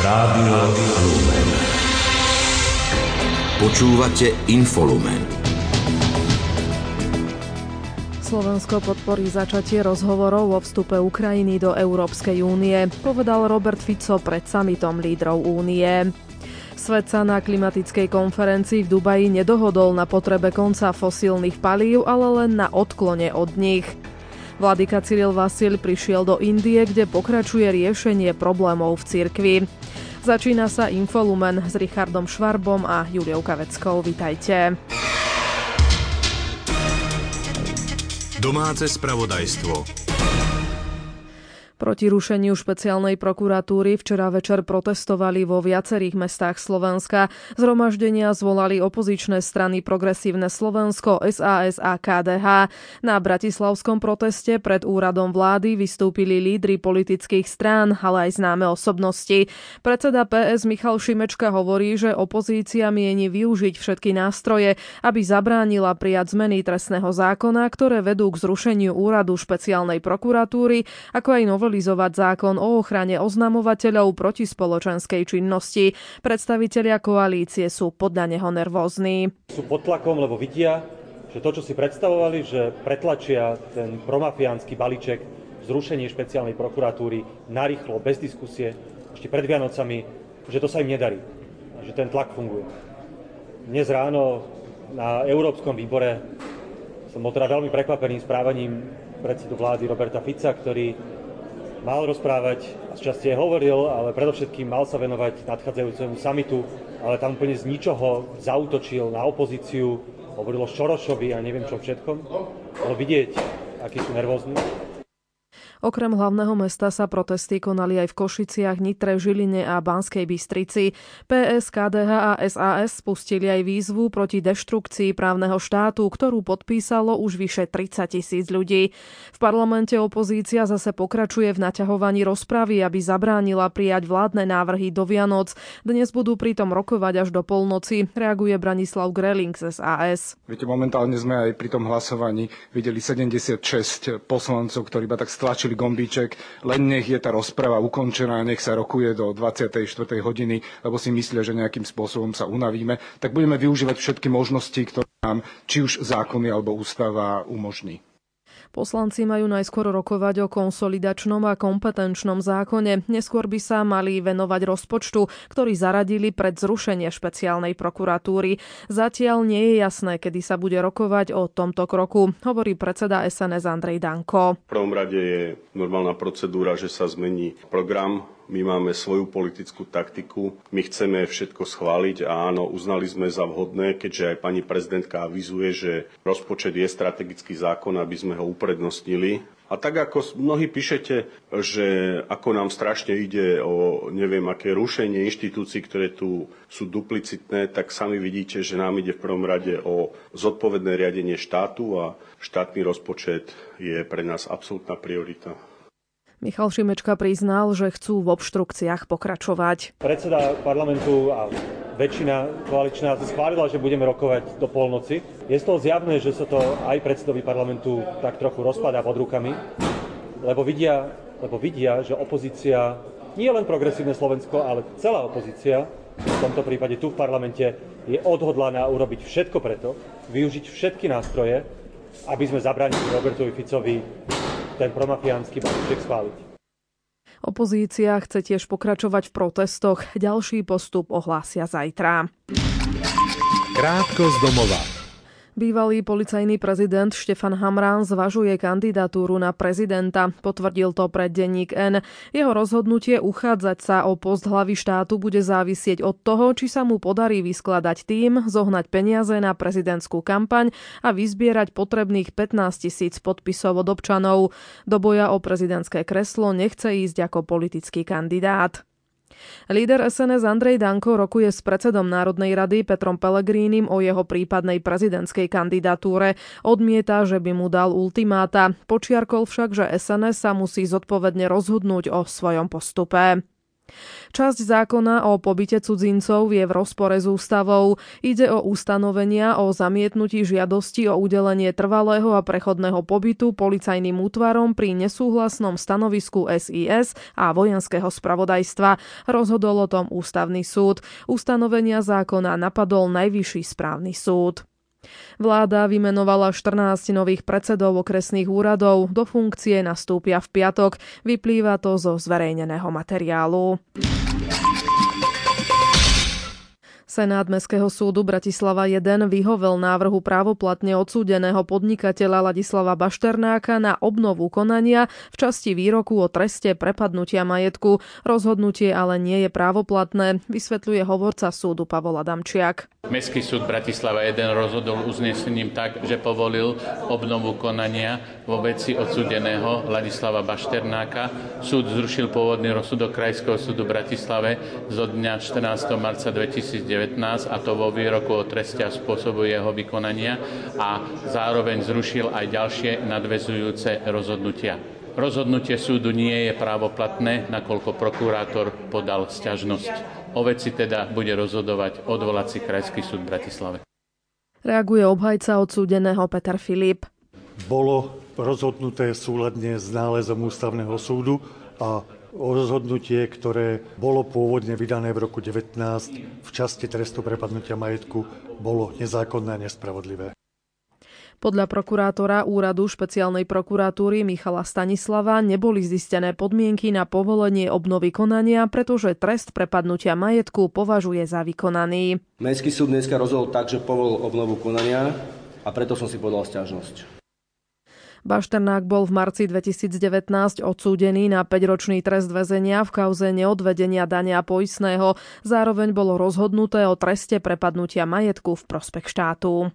Rádio Lumen. Počúvate Infolumen. Slovensko podporí začatie rozhovorov o vstupe Ukrajiny do Európskej únie, povedal Robert Fico pred summitom lídrov únie. Svet sa na klimatickej konferencii v Dubaji nedohodol na potrebe konca fosílnych palív, ale len na odklone od nich. Vladyka Cyril Vasil prišiel do Indie, kde pokračuje riešenie problémov v cirkvi. Začína sa Infolumen s Richardom Švarbom a Júliou Kaveckou. Vitajte. Domáce spravodajstvo. Proti rušeniu špeciálnej prokuratúry včera večer protestovali vo viacerých mestách Slovenska. Zhromaždenia zvolali opozičné strany Progresívne Slovensko, SAS a KDH. Na bratislavskom proteste pred úradom vlády vystúpili lídri politických strán, ale aj známe osobnosti. Predseda PS Michal Šimečka hovorí, že opozícia mieni využiť všetky nástroje, aby zabránila prijať zmeny trestného zákona, ktoré vedú k zrušeniu úradu špeciálnej prokuratúry, ako aj novelizovať zákon o ochrane oznamovateľov proti spoločenskej činnosti. Predstavitelia koalície sú podľa neho nervózni. Sú pod tlakom, lebo vidia, že to, čo si predstavovali, že pretlačia ten promafiánsky balíček, zrušenie špeciálnej prokuratúry narýchlo, bez diskusie, ešte pred Vianocami, že to sa im nedarí, že ten tlak funguje. Dnes ráno na Európskom výbore som bol teda veľmi prekvapený správaním predsedu vlády Roberta Fica, ktorý mal rozprávať, z časti hovoril, ale predovšetkým mal sa venovať nadchádzajúcemu samitu, ale tam úplne z ničoho zaútočil na opozíciu, hovoril o Šorošovi a neviem čo všetkom. Bolo vidieť, akí sú nervózni. Okrem hlavného mesta sa protesty konali aj v Košiciach, Nitre, Žiline a Banskej Bystrici. PS, KDH a SAS spustili aj výzvu proti deštrukcii právneho štátu, ktorú podpísalo už vyše 30 000 ľudí. V parlamente opozícia zase pokračuje v naťahovaní rozpravy, aby zabránila prijať vládne návrhy do Vianoc. Dnes budú pritom rokovať až do polnoci, reaguje Branislav Greling z SAS. Viete, momentálne sme aj pri tom hlasovaní videli 76 poslancov, ktorí iba tak stlačili gombíček, len nech je tá rozprava ukončená, nech sa rokuje do 24. hodiny, lebo si myslia, že nejakým spôsobom sa unavíme, tak budeme využívať všetky možnosti, ktoré nám či už zákony alebo ústava umožní. Poslanci majú najskôr rokovať o konsolidačnom a kompetenčnom zákone. Neskôr by sa mali venovať rozpočtu, ktorý zaradili pred zrušenie špeciálnej prokuratúry. Zatiaľ nie je jasné, kedy sa bude rokovať o tomto kroku, hovorí predseda SNS Andrej Danko. V prvom rade je normálna procedúra, že sa zmení program. My máme svoju politickú taktiku, my chceme všetko schváliť a áno, uznali sme za vhodné, keďže aj pani prezidentka avizuje, že rozpočet je strategický zákon, aby sme ho uprednostnili. A tak ako mnohí píšete, že ako nám strašne ide o neviem aké rušenie inštitúcií, ktoré tu sú duplicitné, tak sami vidíte, že nám ide v prvom rade o zodpovedné riadenie štátu a štátny rozpočet je pre nás absolútna priorita. Michal Šimečka priznal, že chcú v obštrukciách pokračovať. Predseda parlamentu a väčšina koaličná schválila, že budeme rokovať do polnoci. Je z toho zjavné, že sa to aj predsedovi parlamentu tak trochu rozpadá pod rukami, lebo vidia, že opozícia, nie len Progresívne Slovensko, ale celá opozícia, v tomto prípade tu v parlamente, je odhodlaná urobiť všetko preto, využiť všetky nástroje, aby sme zabránili Robertovi Ficovi ten promafiánsky balíček schváliť. Opozícia chce tiež pokračovať v protestoch. Ďalší postup ohlásia zajtra. Krátko z domova. Bývalý policajný prezident Štefan Hamrán zvažuje kandidatúru na prezidenta. Potvrdil to pre denník N. Jeho rozhodnutie uchádzať sa o post hlavy štátu bude závisieť od toho, či sa mu podarí vyskladať tím, zohnať peniaze na prezidentskú kampaň a vyzbierať potrebných 15 000 podpisov od občanov. Do boja o prezidentské kreslo nechce ísť ako politický kandidát. Líder SNS Andrej Danko rokuje s predsedom Národnej rady Petrom Pelegrínim o jeho prípadnej prezidentskej kandidatúre. Odmieta, že by mu dal ultimáta. Počiarkol však, že SNS sa musí zodpovedne rozhodnúť o svojom postupe. Časť zákona o pobyte cudzincov je v rozpore s ústavou. Ide o ustanovenia o zamietnutí žiadosti o udelenie trvalého a prechodného pobytu policajným útvarom pri nesúhlasnom stanovisku SAS a vojenského spravodajstva. Rozhodol o tom ústavný súd. Ustanovenia zákona napadol najvyšší správny súd. Vláda vymenovala 14 nových predsedov okresných úradov. Do funkcie nastúpia v piatok. Vyplýva to zo zverejneného materiálu. Senát Mestského súdu Bratislava 1 vyhovel návrhu právoplatne odsúdeného podnikateľa Ladislava Bašternáka na obnovu konania v časti výroku o treste prepadnutia majetku. Rozhodnutie ale nie je právoplatné, vysvetľuje hovorca súdu Pavol Adamčiak. Mestský súd Bratislava 1 rozhodol uznesením tak, že povolil obnovu konania vo veci odsúdeného Ladislava Bašternáka. Súd zrušil pôvodný rozsudok Krajského súdu Bratislave zo dňa 14. marca 2019, a to vo výroku o treste a spôsobu jeho vykonania, a zároveň zrušil aj ďalšie nadväzujúce rozhodnutia. Rozhodnutie súdu nie je právoplatné, nakoľko prokurátor podal sťažnosť. O veci teda bude rozhodovať odvolací Krajský súd Bratislave. Reaguje obhajca odsúdeného Peter Filip. Bolo rozhodnuté súladne s nálezom Ústavného súdu a rozhodnutie, ktoré bolo pôvodne vydané v roku 19 v časti trestu prepadnutia majetku, bolo nezákonné a nespravodlivé. Podľa prokurátora Úradu špeciálnej prokuratúry Michala Stanislava neboli zistené podmienky na povolenie obnovy konania, pretože trest prepadnutia majetku považuje za vykonaný. Mestský súd dneska rozhodol tak, že povolil obnovu konania, a preto som si podal sťažnosť. Bašternák bol v marci 2019 odsúdený na 5-ročný trest väzenia v kauze neodvedenia dane a poistného. Zároveň bolo rozhodnuté o treste prepadnutia majetku v prospech štátu.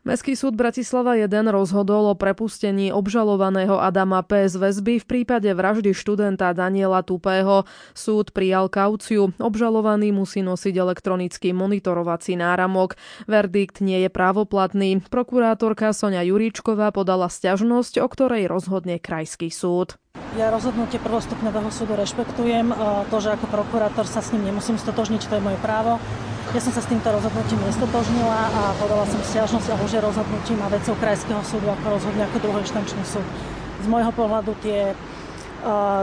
Mestský súd Bratislava 1 rozhodol o prepustení obžalovaného Adama P. z väzby v prípade vraždy študenta Daniela Tupého. Súd prijal kauciu. Obžalovaný musí nosiť elektronický monitorovací náramok. Verdikt nie je právoplatný. Prokurátorka Sonia Juričková podala sťažnosť, o ktorej rozhodne Krajský súd. Ja rozhodnutie prvostupňového súdu rešpektujem. To, že ako prokurátor sa s ním nemusím stotožniť, to je moje právo. Ja som sa s týmto rozhodnutím nestotožnila a podala som sťažnosť, a už je rozhodnutím a vecou Krajského súdu, ako rozhodne ako druhoinštančný súd. Z môjho pohľadu tie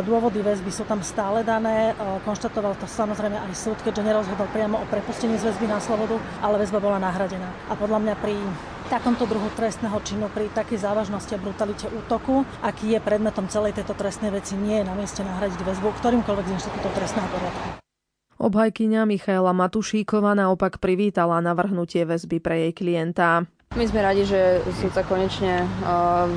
dôvody väzby sú tam stále dané. Konštatoval to samozrejme aj súd, keďže nerozhodol priamo o prepustení z väzby na slobodu, ale väzba bola nahradená. A podľa mňa pri takomto druhu trestného činu, pri takej závažnosti a brutalite útoku, aký je predmetom celej tejto trestnej veci, nie je na mieste nahradiť väzbu ktorýmkoľvek z inštitútov trestného poriadku. Obhajkyňa Michaela Matušíkova naopak privítala navrhnutie väzby pre jej klienta. My sme radi, že sudca konečne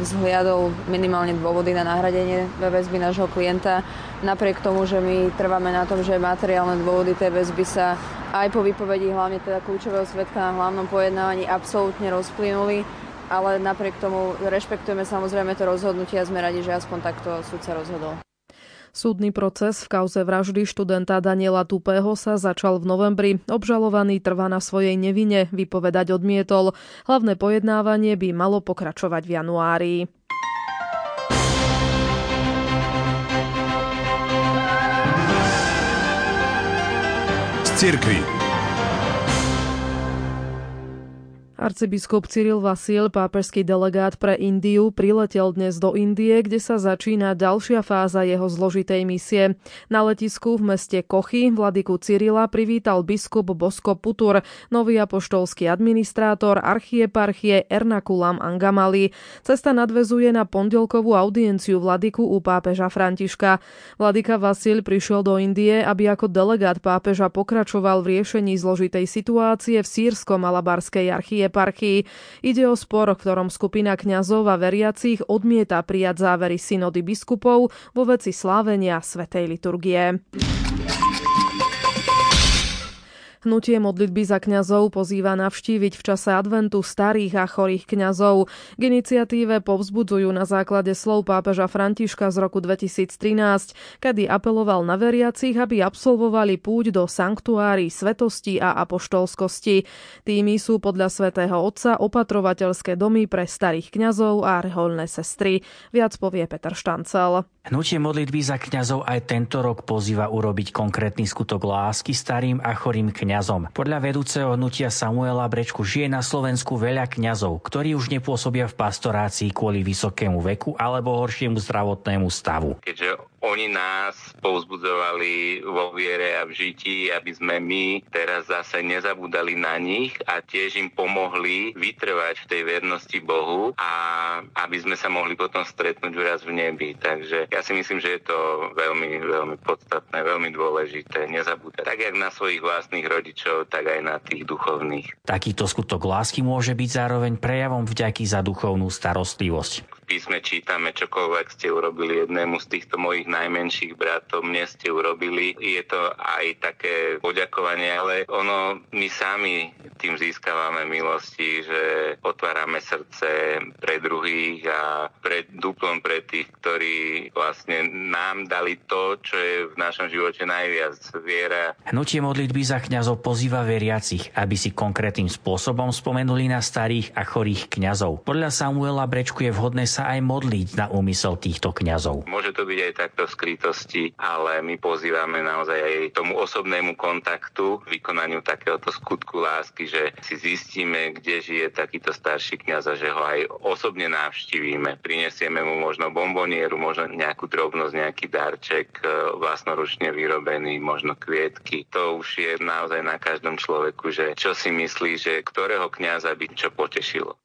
vzhliadol minimálne dôvody na nahradenie väzby nášho klienta. Napriek tomu, že my trváme na tom, že materiálne dôvody tej väzby sa aj po výpovedi, hlavne teda kľúčového svedka na hlavnom pojednávaní, absolútne rozplynuli, ale napriek tomu rešpektujeme samozrejme to rozhodnutie a sme radi, že aspoň takto sudca rozhodol. Súdny proces v kauze vraždy študenta Daniela Tupého sa začal v novembri. Obžalovaný trvá na svojej nevine, vypovedať odmietol. Hlavné pojednávanie by malo pokračovať v januári. Z cirkvi. Arcibiskup Cyril Vasil, pápežský delegát pre Indiu, priletel dnes do Indie, kde sa začína ďalšia fáza jeho zložitej misie. Na letisku v meste Kochy vladyku Cyrila privítal biskup Bosko Putur, nový apoštolský administrátor archieparchie Ernakulam Angamali. Cesta nadväzuje na pondelkovú audienciu vladyku u pápeža Františka. Vladyka Vasil prišiel do Indie, aby ako delegát pápeža pokračoval v riešení zložitej situácie v sýrsko-malabarskej archieparchii. Ide o spor, v ktorom skupina kňazov a veriacich odmieta prijať závery synody biskupov vo veci slávenia svätej liturgie. Hnutie modlitby za kňazov pozýva navštíviť v čase adventu starých a chorých kňazov. K iniciatíve povzbudzujú na základe slov pápeža Františka z roku 2013, kedy apeloval na veriacich, aby absolvovali púť do sanktuári svetosti a apoštolskosti. Tými sú podľa svätého otca opatrovateľské domy pre starých kňazov a reholné sestry. Viac povie Peter Štancál. Hnutie modlitby za kňazov aj tento rok pozýva urobiť konkrétny skutok lásky starým a chorým kňazom. Podľa vedúceho hnutia Samuela Brečku žije na Slovensku veľa kňazov, ktorí už nepôsobia v pastorácii kvôli vysokému veku alebo horšiemu zdravotnému stavu. Keďže oni nás povzbudzovali vo viere a v žití, aby sme my teraz zase nezabúdali na nich a tiež im pomohli vytrvať v tej vernosti Bohu a aby sme sa mohli potom stretnúť raz v nebi. Takže ja si myslím, že je to veľmi, veľmi podstatné, veľmi dôležité nezabúdať. Tak jak na svojich vlastných rodičov, tak aj na tých duchovných. Takýto skutok lásky môže byť zároveň prejavom vďaky za duchovnú starostlivosť. V písme čítame, čokoľvek ste urobili jednému z týchto mojich najmenších bratov, mne ste urobili. Je to aj také poďakovanie, ale ono my sami tým získavame milosti, že otvárame srdce pre druhých a pred duplom pre tých, ktorí vlastne nám dali to, čo je v našom živote najviac, viera. Hnutie modlitby za kňazov pozýva veriacich, aby si konkrétnym spôsobom spomenuli na starých a chorých kňazov. Podľa Samuela Brečku je vhodné sa aj modliť na úmysel týchto kňazov. Môže to byť aj takto v skrytosti, ale my pozývame naozaj aj tomu osobnému kontaktu, vykonaniu takéhoto skutku lásky, že si zistíme, kde žije takýto starší kňaz a že ho aj osobne navštívime. Prinesieme mu možno bombonieru, možno nejakú drobnosť, nejaký darček, vlastnoručne vyrobený, možno kvietky. To už je naozaj na každom človeku, že čo si myslí, že ktorého kňaza by čo potešilo.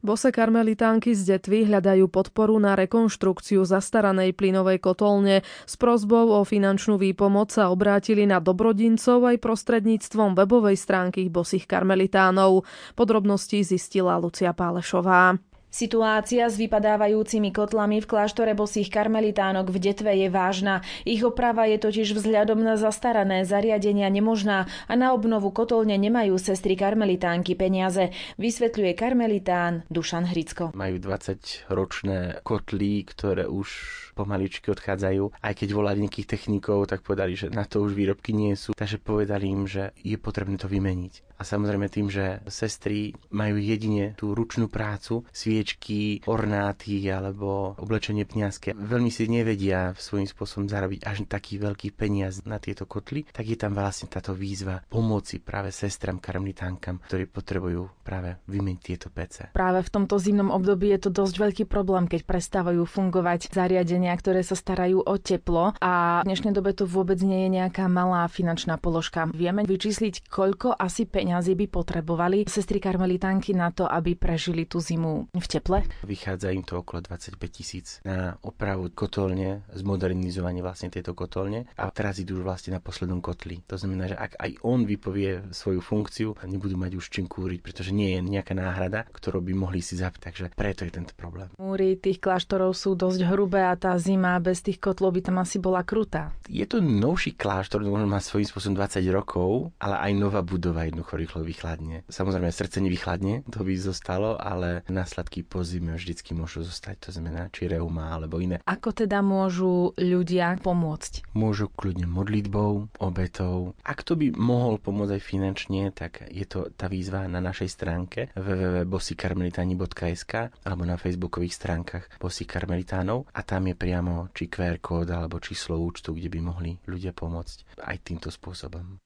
Bose karmelitánky s detmi hľadajú podporu na rekonštrukciu zastaranej plynovej kotolne. S prosbou o finančnú výpomoc sa obrátili na dobrodincov aj prostredníctvom webovej stránky Bosých karmelitánov. Podrobnosti zistila Lucia Pálešová. Situácia s vypadávajúcimi kotlami v kláštore Bosých karmelitánok v Detve je vážna. Ich oprava je totiž vzhľadom na zastarané zariadenia nemožná a na obnovu kotolne nemajú sestry karmelitánky peniaze, vysvetľuje karmelitán Dušan Hricko. Majú 20-ročné kotlí, ktoré už pomaličky odchádzajú. Aj keď volali nejakých technikov, tak povedali, že na to už výrobky nie sú, takže povedali im, že je potrebné to vymeniť. A samozrejme tým, že sestry majú jedine tú ručnú prácu, sviečky, ornáty alebo oblečenie kňazské, veľmi si nevedia svojím spôsobom zarobiť až taký veľký peniaz na tieto kotly, tak je tam vlastne táto výzva pomoci práve sestram karmelitánkam, ktorí potrebujú práve vymeniť tieto pece. Práve v tomto zimnom období je to dosť veľký problém, keď prestávajú fungovať zariadenia, ktoré sa starajú o teplo a v dnešnej dobe to vôbec nie je nejaká malá finančná položka. Vieme vyčísliť, koľko asi peniazy by potrebovali sestry karmelitánky na to, aby prežili tú zimu v teple? Vychádza im to okolo 25 000 na opravu kotolne, zmodernizovanie vlastne tejto kotolne a teraz idú vlastne na poslednom kotli. To znamená, že ak aj on vypovie svoju funkciu, nebudú mať už čím kúriť, pretože nie je nejaká náhrada, ktorú by mohli si zapiť, takže preto je tento problém. Múry tých kláštorov sú dosť hrubé a tá zima bez tých kotlov by tam asi bola krutá. Je to novší kláštor, možno má svojím spôsobom 20 rokov, ale aj nová budova jednoducho rýchlo vychladne. Samozrejme, srdce nevychladne, to by zostalo, ale následky po zime vždycky môžu zostať, to znamená či reuma alebo iné. Ako teda môžu ľudia pomôcť? Môžu kľudne modlitbou, obetou. Ak to by mohol pomôcť aj finančne, tak je to tá výzva na našej stránke www.bosikarmelitani.sk alebo na facebookových stránkach Bosí karmelitánov a tam je priamo či QR kód alebo číslo účtu, kde by mohli ľudia pomôcť aj týmto spôsobom.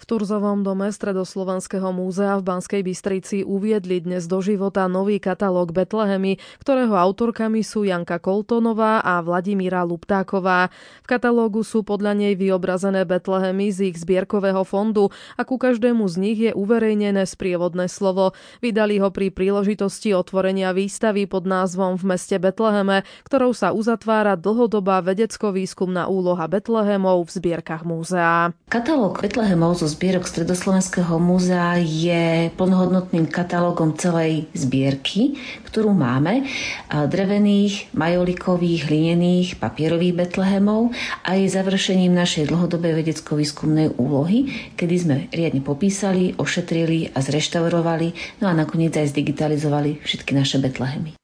V Turzovom dome Stredoslovenského múzea v Banskej Bystrici uviedli dnes do života nový katalóg Betlehemy, ktorého autorkami sú Janka Koltonová a Vladimíra Luptáková. V katalógu sú podľa nej vyobrazené Betlehemy z ich zbierkového fondu a ku každému z nich je uverejnené sprievodné slovo. Vydali ho pri príležitosti otvorenia výstavy pod názvom V meste Betleheme, ktorou sa uzatvára dlhodobá vedecko-výskumná úloha Betlehemov v zbierkach múzea. Katalóg Betlehemov zo zbierok Stredoslovenského múzea je plnohodnotným katalógom celej zbierky, ktorú máme, drevených, majolikových, hlinených, papierových betlehemov a je završením našej dlhodobej vedecko-výskumnej úlohy, kedy sme riadne popísali, ošetrili a zreštaurovali, no a nakoniec aj zdigitalizovali všetky naše betlehemy.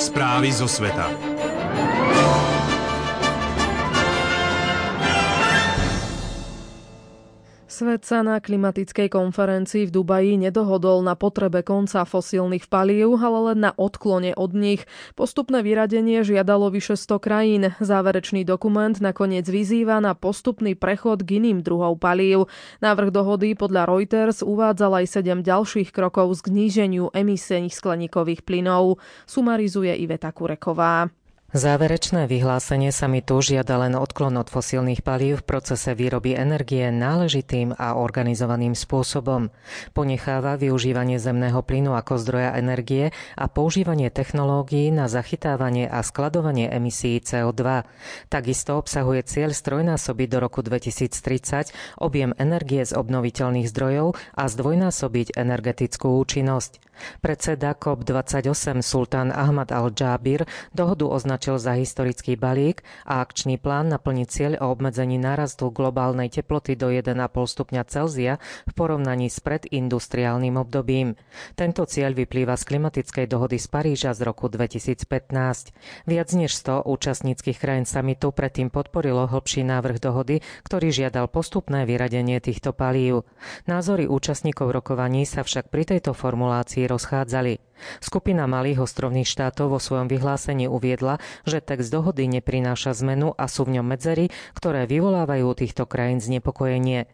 Správy zo sveta. Svet sa na klimatickej konferencii v Dubaji nedohodol na potrebe konca fosílnych palív, ale len na odklone od nich. Postupné vyradenie žiadalo vyše 100 krajín. Záverečný dokument nakoniec vyzýva na postupný prechod k iným druhom palív. Návrh dohody podľa Reuters uvádzal aj 7 ďalších krokov k zníženiu emisií skleníkových plynov. Sumarizuje Iveta Kureková. Záverečné vyhlásenie samitu žiada len odklon od fosílnych palív v procese výroby energie náležitým a organizovaným spôsobom. Ponecháva využívanie zemného plynu ako zdroja energie a používanie technológií na zachytávanie a skladovanie emisí CO2. Takisto obsahuje cieľ strojnásobiť do roku 2030 objem energie z obnoviteľných zdrojov a zdvojnásobiť energetickú účinnosť. Predseda COP28 Sultan Ahmad Al Jaber dohodu označil za historický balík a akčný plán naplní cieľ o obmedzení nárastu globálnej teploty do 1,5 stupňa Celzia v porovnaní s predindustriálnym obdobím. Tento cieľ vyplýva z klimatickej dohody z Paríža z roku 2015. Viac než 100 účastníckych krajín samitu predtým podporilo hlbší návrh dohody, ktorý žiadal postupné vyradenie týchto palív. Názory účastníkov rokovaní sa však pri tejto formulácii rozchádzali. Skupina malých ostrovných štátov vo svojom vyhlásení uviedla, že text dohody neprináša zmenu a sú v ňom medzery, ktoré vyvolávajú týchto krajín znepokojenie.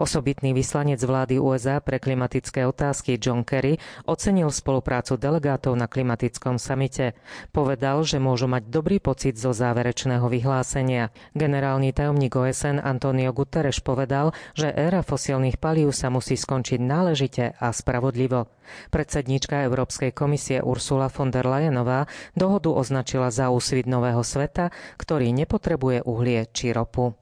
Osobitný vyslanec vlády USA pre klimatické otázky John Kerry ocenil spoluprácu delegátov na klimatickom samite. Povedal, že môžu mať dobrý pocit zo záverečného vyhlásenia. Generálny tajomník OSN Antonio Guterres povedal, že éra fosílnych palív sa musí skončiť náležite a spravodlivo. Predsedníčka Európskej komisie Ursula von der Leyenová dohodu označila za úsvit nového sveta, ktorý nepotrebuje uhlie či ropu.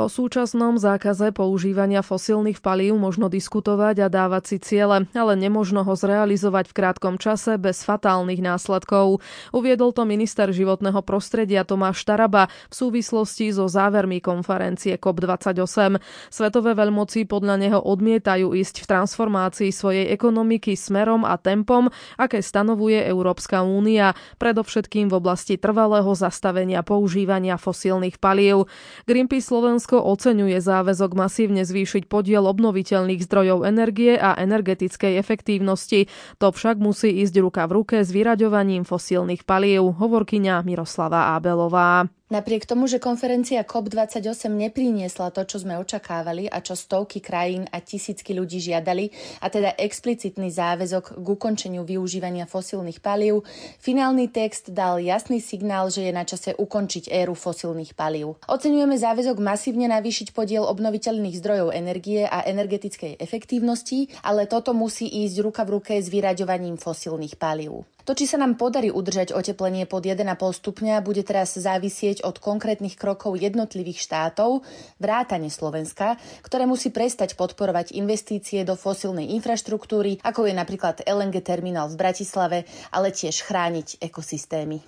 O súčasnom zákaze používania fosílnych palív možno diskutovať a dávať si ciele, ale nemožno ho zrealizovať v krátkom čase bez fatálnych následkov. Uviedol to minister životného prostredia Tomáš Taraba v súvislosti so závermi konferencie COP28. Svetové veľmoci podľa neho odmietajú ísť v transformácii svojej ekonomiky smerom a tempom, aké stanovuje Európska únia, predovšetkým v oblasti trvalého zastavenia používania fosílnych palív. Greenpeace Slovensko oceňuje záväzok masívne zvýšiť podiel obnoviteľných zdrojov energie a energetickej efektívnosti. To však musí ísť ruka v ruke s vyraďovaním fosílnych palív, hovorkyňa Miroslava Ábelová. Napriek tomu, že konferencia COP28 nepriniesla to, čo sme očakávali a čo stovky krajín a tisícky ľudí žiadali, a teda explicitný záväzok k ukončeniu využívania fosílnych palív, finálny text dal jasný signál, že je na čase ukončiť éru fosílnych palív. Oceňujeme záväzok masívne navýšiť podiel obnoviteľných zdrojov energie a energetickej efektívnosti, ale toto musí ísť ruka v ruke s vyraďovaním fosílnych palív. To, či sa nám podarí udržať oteplenie pod 1,5 stupňa, bude teraz závisieť od konkrétnych krokov jednotlivých štátov, vrátane Slovenska, ktoré musí prestať podporovať investície do fosílnej infraštruktúry, ako je napríklad LNG terminál v Bratislave, ale tiež chrániť ekosystémy.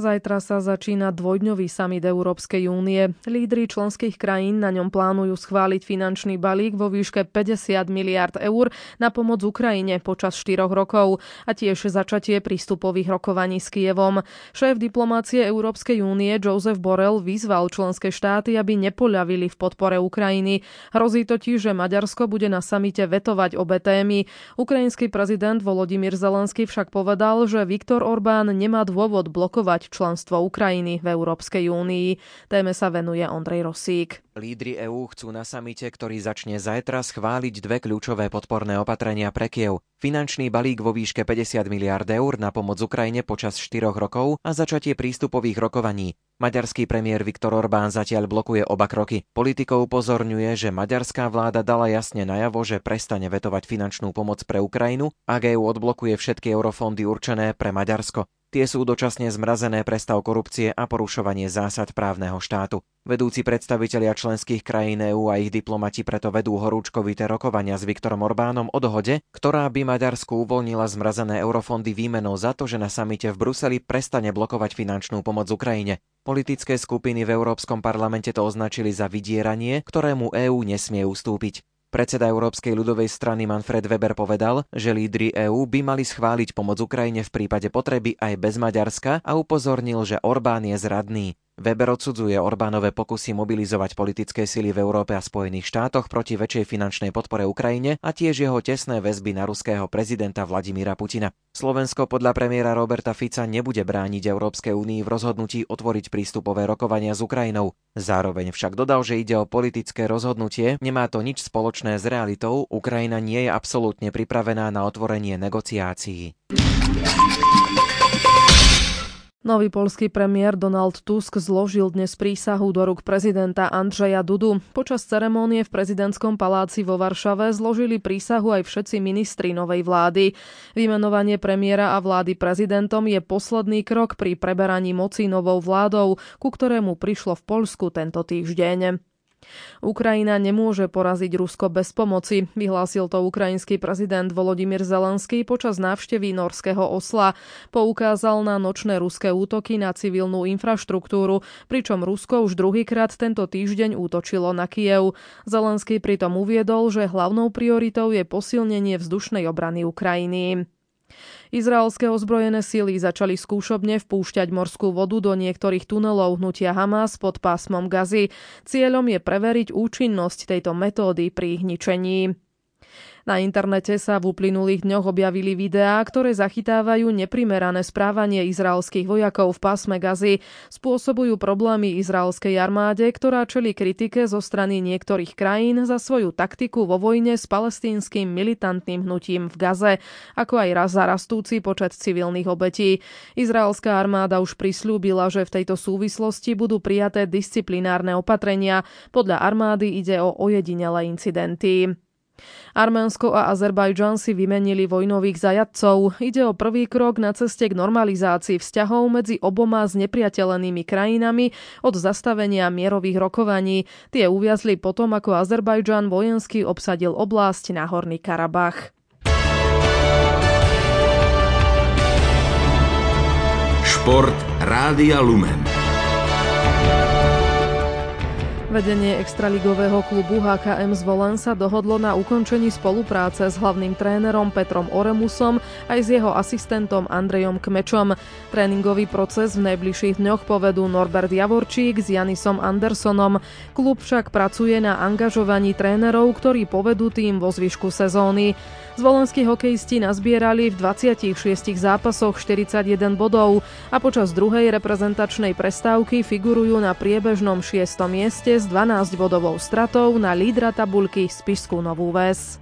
Zajtra sa začína dvojdňový summit Európskej únie. Lídri členských krajín na ňom plánujú schváliť finančný balík vo výške 50 miliard eur na pomoc Ukrajine počas 4 rokov a tiež začatie prístupových rokovaní s Kievom. Šéf diplomácie Európskej únie Joseph Borrell vyzval členské štáty, aby nepoľavili v podpore Ukrajiny. Hrozí totiž, že Maďarsko bude na samite vetovať obe témy. Ukrajinský prezident Volodymyr Zelensky však povedal, že Viktor Orbán nemá dôvod blokovať členstvo Ukrajiny v Európskej únii. Téme sa venuje Ondrej Rosík. Lídri EÚ chcú na samite, ktorý začne zajtra, schváliť dve kľúčové podporné opatrenia pre Kiev. Finančný balík vo výške 50 miliárd eur na pomoc Ukrajine počas 4 rokov a začatie prístupových rokovaní. Maďarský premiér Viktor Orbán zatiaľ blokuje oba kroky. Politikov upozorňuje, že maďarská vláda dala jasne najavo, že prestane vetovať finančnú pomoc pre Ukrajinu, ak EÚ odblokuje všetky eurofondy určené pre Maďarsko. Tie sú dočasne zmrazené pre stav korupcie a porušovanie zásad právneho štátu. Vedúci predstavitelia členských krajín EÚ a ich diplomati preto vedú horúčkovité rokovania s Viktorom Orbánom o dohode, ktorá by Maďarsku uvoľnila zmrazené eurofondy výmenou za to, že na samite v Bruseli prestane blokovať finančnú pomoc Ukrajine. Politické skupiny v Európskom parlamente to označili za vydieranie, ktorému EÚ nesmie ustúpiť. Predseda Európskej ľudovej strany Manfred Weber povedal, že lídri EÚ by mali schváliť pomoc Ukrajine v prípade potreby aj bez Maďarska a upozornil, že Orbán je zradný. Weber odsudzuje Orbánove pokusy mobilizovať politické sily v Európe a Spojených štátoch proti väčšej finančnej podpore Ukrajine a tiež jeho tesné väzby na ruského prezidenta Vladimíra Putina. Slovensko podľa premiéra Roberta Fica nebude brániť Európskej únii v rozhodnutí otvoriť prístupové rokovania s Ukrajinou. Zároveň však dodal, že ide o politické rozhodnutie, nemá to nič spoločné s realitou, Ukrajina nie je absolútne pripravená na otvorenie negociácií. Nový poľský premiér Donald Tusk zložil dnes prísahu do rúk prezidenta Andrzeja Dudu. Počas ceremónie v prezidentskom paláci vo Varšave zložili prísahu aj všetci ministri novej vlády. Vymenovanie premiéra a vlády prezidentom je posledný krok pri preberaní moci novou vládou, ku ktorému prišlo v Poľsku tento týždeň. Ukrajina nemôže poraziť Rusko bez pomoci, vyhlásil to ukrajinský prezident Volodymyr Zelenský počas návštevy norského Osla. Poukázal na nočné ruské útoky na civilnú infraštruktúru, pričom Rusko už druhýkrát tento týždeň útočilo na Kyjev. Zelenský pritom uviedol, že hlavnou prioritou je posilnenie vzdušnej obrany Ukrajiny. Izraelské ozbrojené síly začali skúšobne vpúšťať morskú vodu do niektorých tunelov hnutia Hamas pod pásmom Gazy. Cieľom je preveriť účinnosť tejto metódy pri ich ničení. Na internete sa v uplynulých dňoch objavili videá, ktoré zachytávajú neprimerané správanie izraelských vojakov v pásme Gazy. Spôsobujú problémy izraelskej armáde, ktorá čelí kritike zo strany niektorých krajín za svoju taktiku vo vojne s palestínskym militantným hnutím v Gaze, ako aj raz rastúci počet civilných obetí. Izraelská armáda už prisľúbila, že v tejto súvislosti budú prijaté disciplinárne opatrenia. Podľa armády ide o ojedinelé incidenty. Arménsko a Azerbajdžan si vymenili vojnových zajatcov. Ide o prvý krok na ceste k normalizácii vzťahov medzi oboma znepriateľenými krajinami od zastavenia mierových rokovaní. Tie uviazli potom, ako Azerbajdžan vojensky obsadil oblasť Náhorný Karabach. Šport Rádia Lumen. Vedenie extraligového klubu HKM Zvolen sa dohodlo na ukončení spolupráce s hlavným trénerom Petrom Oremusom aj s jeho asistentom Andrejom Kmečom. Tréningový proces v najbližších dňoch povedú Norbert Javorčík s Janisom Andersonom. Klub však pracuje na angažovaní trénerov, ktorí povedú tým vo zvyšku sezóny. Zvolenskí hokejisti nazbierali v 26 zápasoch 41 bodov a počas druhej reprezentačnej prestávky figurujú na priebežnom 6. mieste s 12-bodovou stratou na lídra tabuľky Spišskú Novú Ves.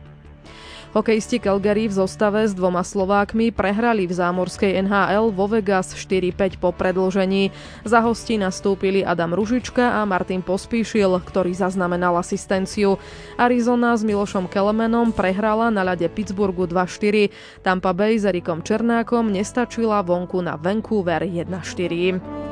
Hokejisti Calgary v zostave s dvoma Slovákmi prehrali v zámorskej NHL vo Vegas 4-5 po predĺžení. Za hostí nastúpili Adam Ružička a Martin Pospíšil, ktorý zaznamenal asistenciu. Arizona s Milošom Kelmenom prehrala na ľade Pittsburghu 2-4. Tampa Bay s Erikom Černákom nestačila vonku na Vancouver 1-4.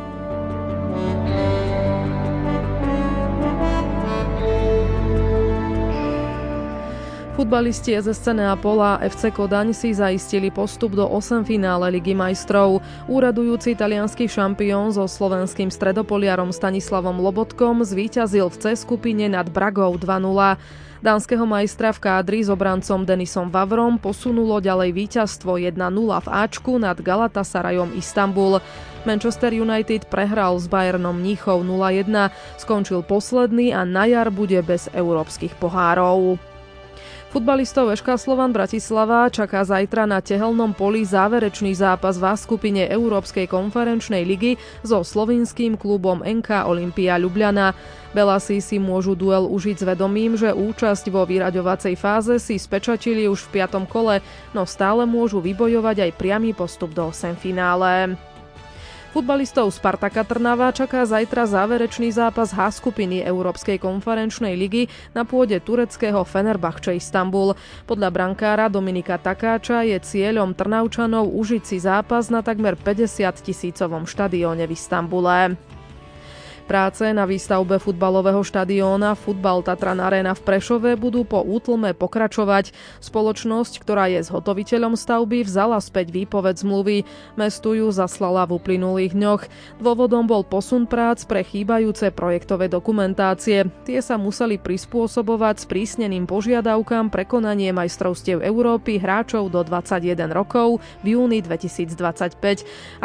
Futbalisti SSC Neapol a FC Kodaň si zaistili postup do 8 finále Ligy majstrov. Úradujúci taliansky šampión so slovenským stredopoliarom Stanislavom Lobotkom zvíťazil v C skupine nad Bragou 2-0. Dánskeho majstra v kádri s obrancom Denisom Vavrom posunulo ďalej víťazstvo 1-0 v Ačku nad Galatasarajom Istanbul. Manchester United prehral s Bayernom Mníchov 0-1, skončil posledný a na jar bude bez európskych pohárov. Futbalistov EŠK Slovan Bratislava čaká zajtra na Tehelnom poli záverečný zápas v skupine Európskej konferenčnej ligy so slovinským klubom NK Olympia Ljubljana. Belasi si môžu duel užiť s vedomím, že účasť vo vyraďovacej fáze si spečatili už v 5. kole, no stále môžu vybojovať aj priamy postup do 8. finále. Futbalistov Spartaka Trnava čaká zajtra záverečný zápas H skupiny Európskej konferenčnej ligy na pôde tureckého Fenerbahče Istanbul. Podľa brankára Dominika Takáča je cieľom Trnavčanov užiť si zápas na takmer 50-tisícovom štadióne v Istanbule. Práce na výstavbe futbalového štadióna Futbal Tatran Arena v Prešove budú po útlme pokračovať. Spoločnosť, ktorá je zhotoviteľom stavby, vzala späť výpoveď zmluvy. Mestu ju zaslala v uplynulých dňoch. Dôvodom bol posun prác pre chýbajúce projektové dokumentácie. Tie sa museli prispôsobovať sprísneným požiadavkám prekonanie majstrovstiev Európy hráčov do 21 rokov v júni 2025.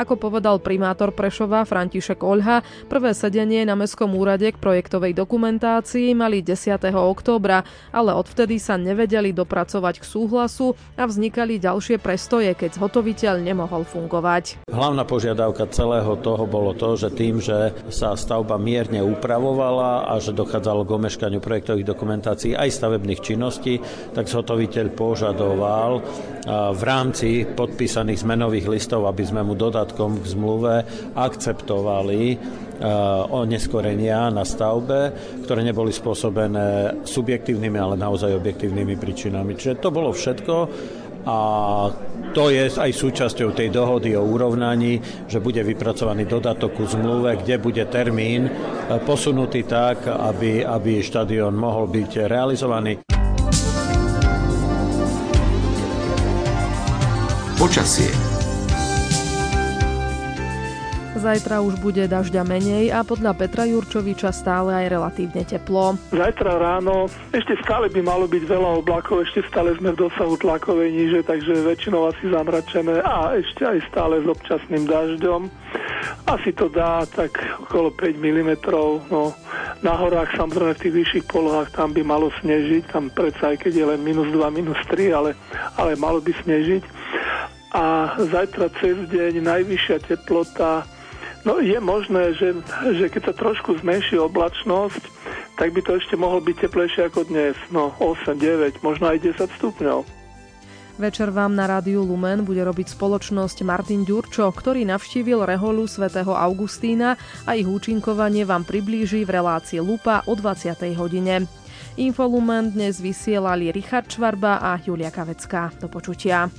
Ako povedal primátor Prešova František Oľha, prvé sedenie na Mestskom úrade k projektovej dokumentácii mali 10. októbra, ale odvtedy sa nevedeli dopracovať k súhlasu a vznikali ďalšie prestoje, keď zhotoviteľ nemohol fungovať. Hlavná požiadavka celého toho bolo to, že tým, že sa stavba mierne upravovala a že dochádzalo k omeškaniu projektových dokumentácií aj stavebných činností, tak zhotoviteľ požadoval v rámci podpísaných zmenových listov, aby sme mu dodatkom k zmluve akceptovali oneskorenia na stavbe, ktoré neboli spôsobené subjektívnymi, ale naozaj objektívnymi príčinami. Čiže to bolo všetko a to je aj súčasťou tej dohody o urovnaní, že bude vypracovaný dodatok ku zmluve, kde bude termín posunutý tak, aby štadión mohol byť realizovaný. Počasie. Zajtra už bude dažďa menej a podľa Petra Jurčoviča stále aj relatívne teplo. Zajtra ráno ešte stále by malo byť veľa oblakov, ešte stále sme v dosahu tlakovej níže, takže väčšinou asi zamračené a ešte aj stále s občasným dažďom. Asi to dá tak okolo 5 mm. No, na horách samozrejme v tých vyšších polohách tam by malo snežiť, tam predsa aj keď je len minus 2, minus 3, ale malo by snežiť. A zajtra cez deň najvyššia teplota. No je možné, že keď sa trošku zmenší oblačnosť, tak by to ešte mohlo byť teplejšie ako dnes. No 8, 9, možno aj 10 stupňov. Večer vám na rádiu Lumen bude robiť spoločnosť Martin Ďurčo, ktorý navštívil reholu svätého Augustína a ich účinkovanie vám priblíži v relácii Lupa o 20. hodine. Infolumen dnes vysielali Richard Čvarba a Júlia Kavecká. Do počutia.